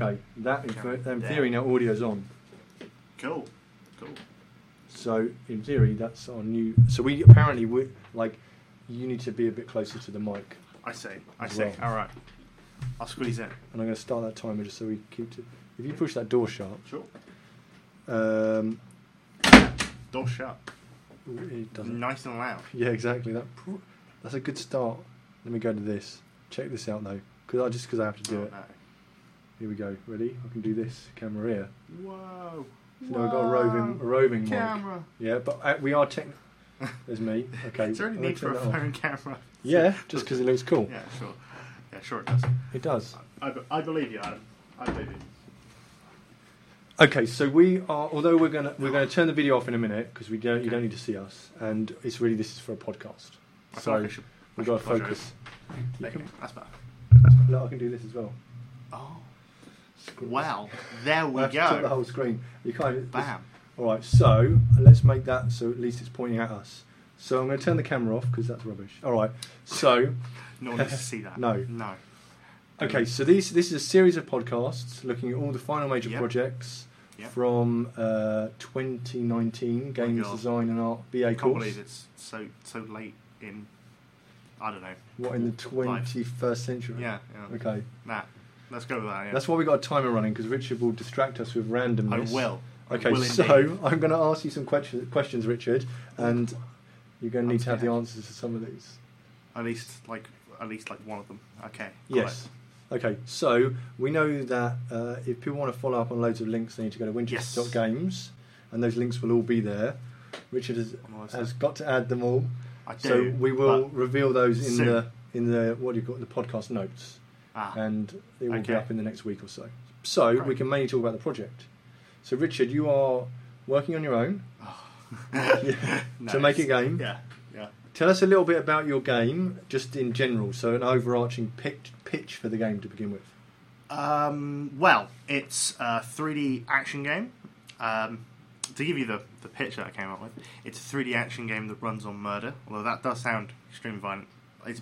Okay, that in theory now audio's on. Cool, cool. So in theory that's our new. So we apparently you need to be a bit closer to the mic. I see. All right, I'll squeeze in. And I'm going to start that timer just so we keep to. If you push that door shut. Sure. Door shut. It doesn't. Nice and loud. Yeah, exactly. That's a good start. Let me go to this. Check this out though, because I have to do it. No. Here we go. Ready? I can do this. Camera here. Whoa. So now we've got a roving camera. Mic. Yeah, but we are tech. There's me. Okay. Is there any need for a phone camera? Yeah, just because it looks cool. Yeah, sure. Yeah, sure it does. It does. I believe you, Adam. I believe you. Okay, so we are. Although we're gonna turn the video off in a minute because you don't need to see us, and it's really this is for a podcast. So we've got to focus. That's better. Look, I can do this as well. Oh. Wow, there we go. Took the whole screen. You can't. Bam. All right, so let's make that so at least it's pointing at us. So I'm going to turn the camera off because that's rubbish. All right, so no one needs to see that. No. Okay, so this is a series of podcasts looking at all the final major projects from 2019 Games Design and Art BA course. I can't believe it's so late in. I don't know. What in the 21st century? Yeah. Okay. Let's go with that. Yeah. That's why we got a timer running because Richard will distract us with randomness. I will. Okay, so I'm going to ask you some questions, Richard, and you're going to need to have the answers to some of these. At least one of them. Okay. Yes. Right. Okay. So we know that if people want to follow up on loads of links, they need to go to Winchester.games, and those links will all be there. Richard has got to add them all. I do. So we will reveal those in the what do you call the podcast notes. And it will be up in the next week or so. So we can mainly talk about the project. So Richard, you are working on your own to make a game. Yeah. Tell us a little bit about your game, just in general. So an overarching pitch for the game to begin with. Well, it's a 3D action game. To give you the pitch that I came up with, it's a 3D action game that runs on murder. Although that does sound extremely violent.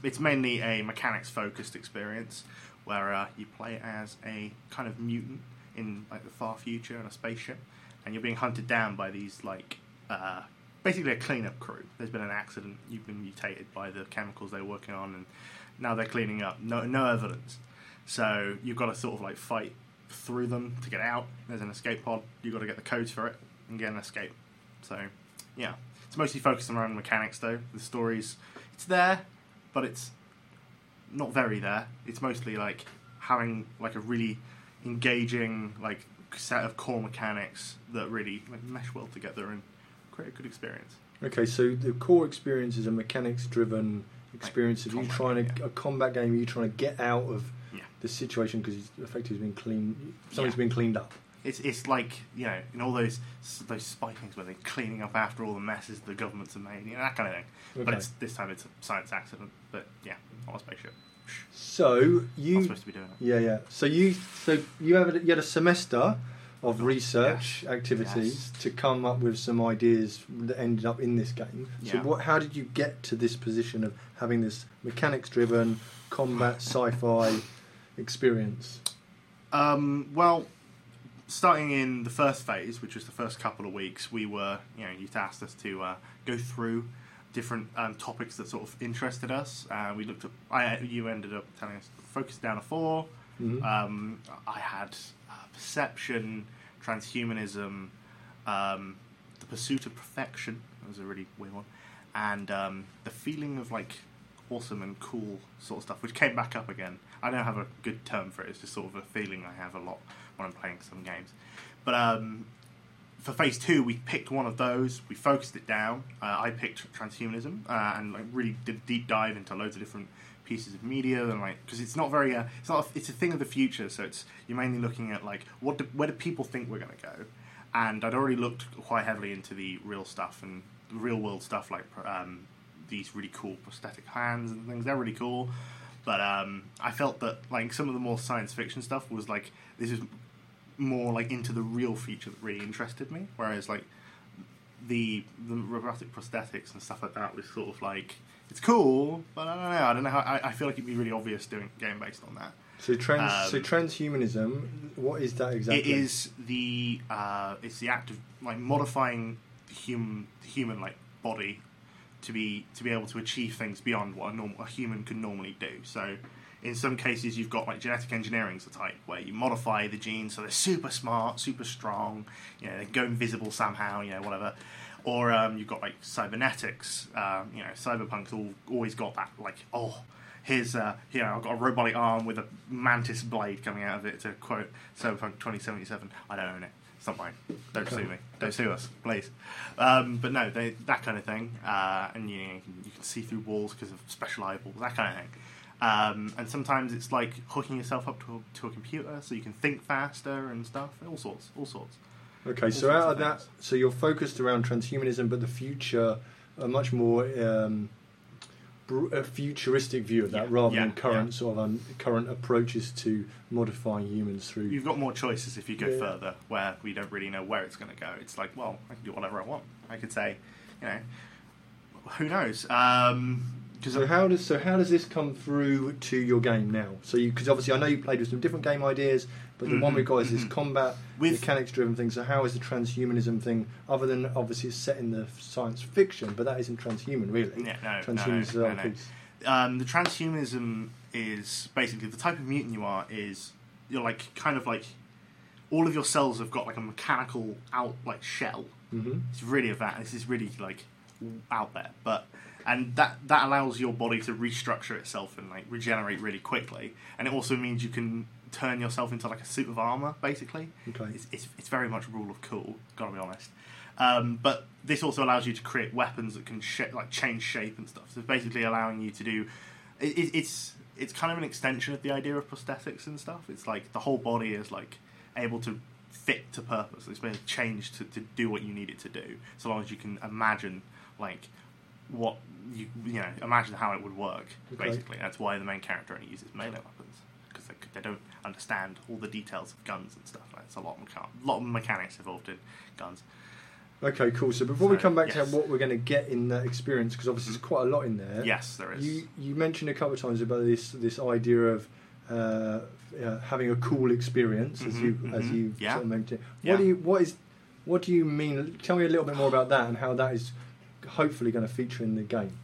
It's mainly a mechanics-focused experience where you play as a kind of mutant in the far future on a spaceship, and you're being hunted down by these basically a cleanup crew. There's been an accident. You've been mutated by the chemicals they're working on, and now they're cleaning up. No evidence. So you've got to sort of fight through them to get out. There's an escape pod. You've got to get the codes for it and get an escape. So yeah, it's mostly focused around mechanics though. The stories, it's there. But it's not very there. It's mostly having a really engaging set of core mechanics that really mesh well together and create a good experience. Okay, so the core experience is a mechanics-driven experience of you trying to a combat game. You trying to get out of the situation because effectively something's been cleaned up. It's in all those spy things where they're cleaning up after all the messes the governments have made, that kind of thing. Okay. But this time it's a science accident. But yeah, on a spaceship. So you not supposed to be doing that. Yeah. So you had a semester of research activities to come up with some ideas that ended up in this game. So how did you get to this position of having this mechanics-driven combat sci-fi experience? Well. Starting in the first phase, which was the first couple of weeks, we were, you tasked us to go through different topics that sort of interested us. We looked at, you ended up telling us, focus down to 4. Mm-hmm. I had perception, transhumanism, the pursuit of perfection, that was a really weird one, and the feeling of awesome and cool sort of stuff, which came back up again. I don't have a good term for it, it's just sort of a feeling I have a lot when I'm playing some games. But for phase 2, we picked one of those, we focused it down. I picked transhumanism and really did a deep dive into loads of different pieces of media and because it's not very, it's a thing of the future. So you're mainly looking at where do people think we're going to go? And I'd already looked quite heavily into the real stuff and real world stuff these really cool prosthetic hands and things. They're really cool. But I felt that some of the more science fiction stuff was this is more into the real future that really interested me, whereas the robotic prosthetics and stuff like that was sort of It's cool, but I don't know. I feel like it'd be really obvious doing a game based on that. So transhumanism, what is that exactly? It is the it's the act of like modifying the human like body to be able to achieve things beyond what a human can normally do. So in some cases you've got like genetic engineering's the type where you modify the genes so they're super smart, super strong, you know, they go invisible somehow, you know, whatever. Or you've got like cybernetics, you know, cyberpunk's always got that like, oh, here's you know, I've got a robotic arm with a mantis blade coming out of it, to quote Cyberpunk 2077. I don't own it. It's not mine. Don't sue me. Don't sue us, please. But no, that kind of thing. And you know, you can see through walls because of special eyeballs, that kind of thing. And sometimes it's like hooking yourself up to a computer so you can think faster and stuff. All sorts. Okay, so out of that, so you're focused around transhumanism, but the future, a much more futuristic view of that, rather than current sort of current approaches to modifying humans through. You've got more choices if you go further, where we don't really know where it's going to go. It's like, well, I can do whatever I want. I could say, you know, who knows. So how does this come through to your game now? So because obviously I know you played with some different game ideas, but the one we've got is this combat mechanics-driven thing. So how is the transhumanism thing, other than obviously it's set in the science fiction, but that isn't transhuman really. Yeah, no. The transhumanism is basically the type of mutant you are is you're like kind of like all of your cells have got like a mechanical out like shell. Mm-hmm. It's really this is really like out there, but. And that allows your body to restructure itself and like regenerate really quickly. And it also means you can turn yourself into like a suit of armor, basically. Okay. It's very much rule of cool, gotta be honest. But this also allows you to create weapons that can change shape and stuff. So it's basically allowing you to do. It's kind of an extension of the idea of prosthetics and stuff. It's like the whole body is like able to fit to purpose. It's basically changed to do what you need it to do, so long as you can imagine like. What you know, imagine how it would work. Okay. Basically, that's why the main character only uses melee weapons, because they don't understand all the details of guns and stuff. Like, it's a lot of mechanics involved in guns. Okay, cool. So before we come back to what we're going to get in that experience, because obviously there's quite a lot in there. Yes, there is. You mentioned a couple of times about this idea of having a cool experience, as you sort of mentioned. What do you mean? Tell me a little bit more about that and how that is. Hopefully going to feature in the game.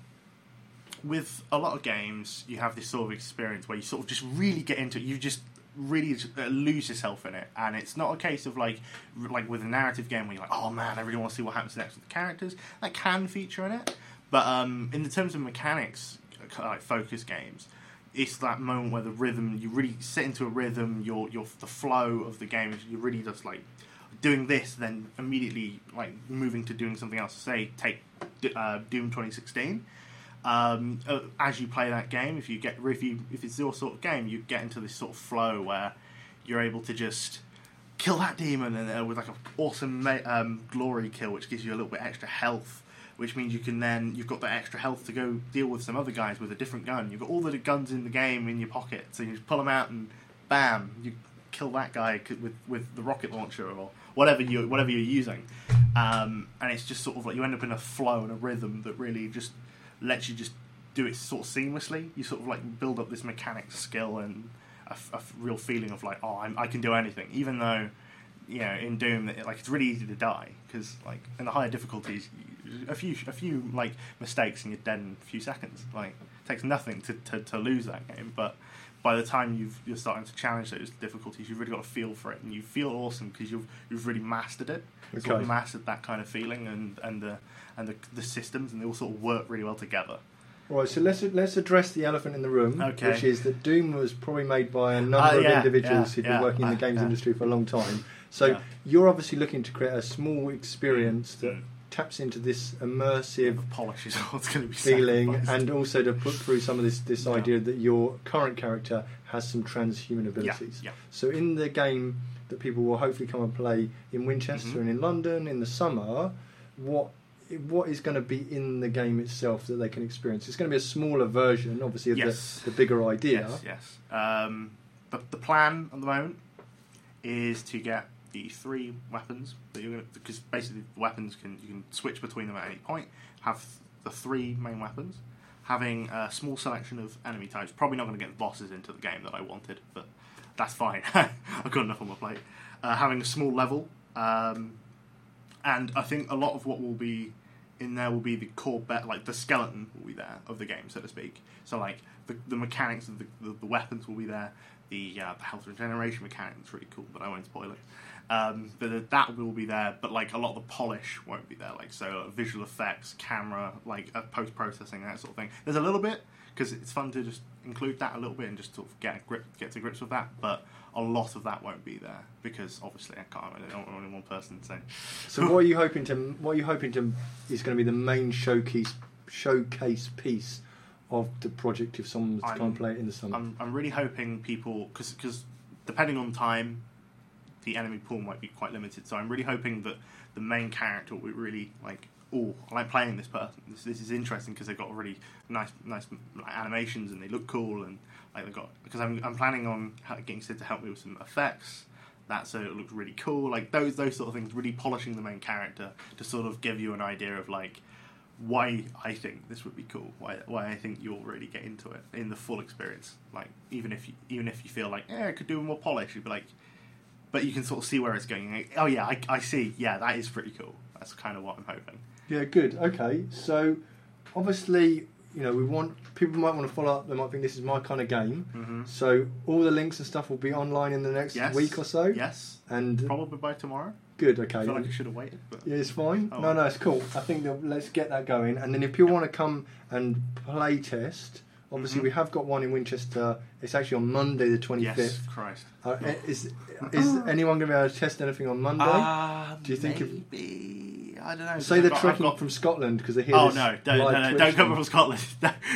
With a lot of games you have this sort of experience where you sort of just really get into it, you just really lose yourself in it, and it's not a case of like with a narrative game where you're like, oh man, I really want to see what happens next with the characters. That can feature in it, but in the terms of mechanics, like focus games, it's that moment where the rhythm, you really sit into a rhythm, the flow of the game, you really just like doing this, then immediately like moving to doing something else. Say take Doom 2016. As you play that game, if it's your sort of game, you get into this sort of flow where you're able to just kill that demon and with like an awesome glory kill, which gives you a little bit extra health, which means you've got that extra health to go deal with some other guys with a different gun. You've got all the guns in the game in your pocket, so you just pull them out and bam, you kill that guy with the rocket launcher or whatever you're using, and it's just sort of like you end up in a flow and a rhythm that really just lets you just do it sort of seamlessly. You sort of like build up this mechanic skill and a real feeling of like, oh, I can do anything, even though you know in Doom like it's really easy to die, because like in the higher difficulties, a few like mistakes and you're dead in a few seconds. Like it takes nothing to lose that game, but. By the time you're starting to challenge those difficulties, you've really got a feel for it, and you feel awesome because you've really mastered it. Okay. Sort of mastered that kind of feeling and the systems, and they all sort of work really well together. Right, so let's address the elephant in the room, which is that Doom was probably made by a number of individuals who've been working in the games industry for a long time. So you're obviously looking to create a small experience that. Taps into this immersive polishes feeling, and also to put through some of this idea that your current character has some transhuman abilities. Yeah. So in the game that people will hopefully come and play in Winchester and in London in the summer, what is going to be in the game itself that they can experience? It's going to be a smaller version, obviously, of the bigger idea. Yes. The plan at the moment is to get the three weapons that you're going to, because basically the weapons you can switch between them at any point. Have the three main weapons, having a small selection of enemy types. Probably not going to get the bosses into the game that I wanted, but that's fine. I've got enough on my plate. Having a small level, and I think a lot of what will be in there will be the core, like the skeleton will be there of the game, so to speak. So like the mechanics of the weapons will be there. The health regeneration mechanic is really cool, but I won't spoil it. But that will be there, but like a lot of the polish won't be there. Like so, visual effects, camera, like post processing, that sort of thing. There's a little bit because it's fun to just include that a little bit and just sort of get to grips with that. But a lot of that won't be there because obviously I don't want only one person to say. So what are you hoping to? What are you hoping to is going to be the main showcase piece of the project if someone's to play it in the summer? I'm really hoping people, because depending on time, the enemy pool might be quite limited. So I'm really hoping that the main character will be really like, oh, I like playing this person. This is interesting because they've got really nice like, animations and they look cool and like they've got. Because I'm planning on getting Sid to help me with some effects. That so it looks really cool. Like those sort of things, really polishing the main character to sort of give you an idea of like why I think this would be cool. Why I think you'll really get into it in the full experience. Like even if you feel like I could do more polish, you'd be like. But you can sort of see where it's going. Like, oh yeah, I see. Yeah, that is pretty cool. That's kind of what I'm hoping. Yeah, good. Okay, so obviously, you know, people might want to follow up. They might think this is my kind of game. Mm-hmm. So all the links and stuff will be online in the next week or so. Yes, and probably by tomorrow. Good. Okay. I feel like I should have waited. But yeah, it's fine. Oh. No, it's cool. I think let's get that going. And then if people want to come and play test. Obviously, we have got one in Winchester. It's actually on Monday, the 25th. Yes, Christ. Is anyone going to be able to test anything on Monday? Do you think? Maybe. I don't know. Say they're trekking from Scotland because they hear. Oh no! Don't come from Scotland.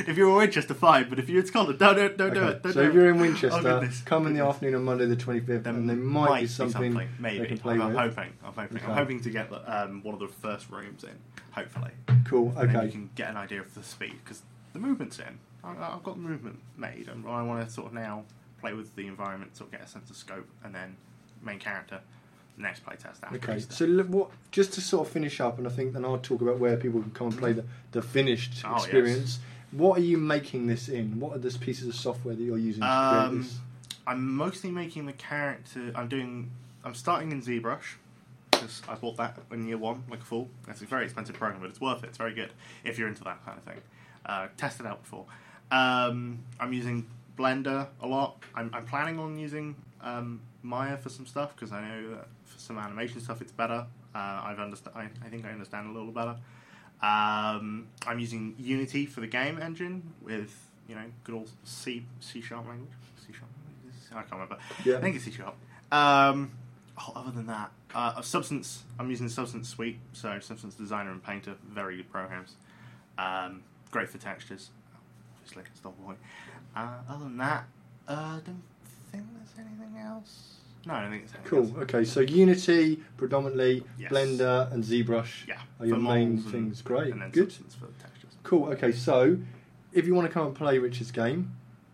If you're in Winchester, fine. But if you're in Scotland, don't do it. Don't so do if you're in Winchester, come in the afternoon on Monday, the 25th, and there might be something maybe they can play with. I'm hoping. Okay. I'm hoping to get one of the first rooms in. Hopefully. Cool. Okay. And then you can get an idea of the speed because the movement's in. I've got the movement made, and I want to sort of now play with the environment, sort of get a sense of scope, and then main character, the next playtest. Okay, so just to sort of finish up, and I think then I'll talk about where people can come and play the finished experience. Yes. What are you making this in? What are these pieces of software that you're using to create this? I'm mostly making the character. I'm starting in ZBrush. I bought that in year one, like a fool. It's a very expensive program, but it's worth it. It's very good if you're into that kind of thing. Test it out before. I'm using Blender a lot. I'm planning on using Maya for some stuff because I know that for some animation stuff it's better. I think I understand a little better. I'm using Unity for the game engine with good old C sharp language. C sharp, I can't remember. Yeah. I think it's C sharp. Other than that, Substance. I'm using the Substance suite, so Substance Designer and Painter, very good programs. Great for textures. Like it's the whole point. Other than that, I don't think there's anything else. No, I don't think there's anything else. Cool, okay, so Unity predominantly, yes. Blender and ZBrush are your main things. Great, and then good. For the textures. Cool, okay, so if you want to come and play Richard's game,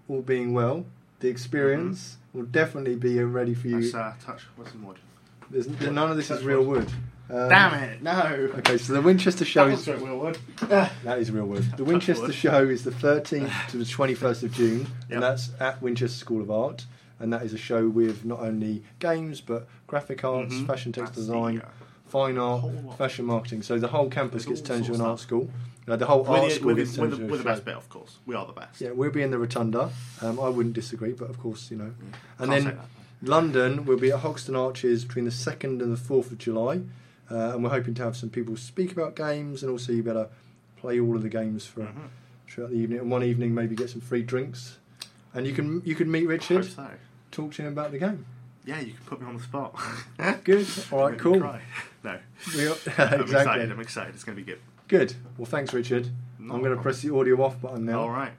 all being well, the experience will definitely be ready for you. That's touch wood and wood. None of this is real wood. Damn it! No. Okay, so the Winchester show is real wood. That is real wood. The Winchester show is the 13th to the 21st of June, and that's at Winchester School of Art, and that is a show with not only games but graphic arts, fashion, text design, fine art, fashion marketing. So the whole campus gets turned into an art school. The whole art school gets turned into a show. We're the best bit, of course. We are the best. Yeah, we'll be in the Rotunda. I wouldn't disagree, but of course, And then London will be at Hoxton Arches between the 2nd and the 4th of July. And we're hoping to have some people speak about games, and also you better play all of the games throughout the evening. And one evening, maybe get some free drinks, and you can meet Richard, talk to him about the game. Yeah, you can put me on the spot. Good. All right. Cool. No. I'm excited. It's going to be good. Good. Well, thanks, Richard. I'm going to press the audio off button now. All right.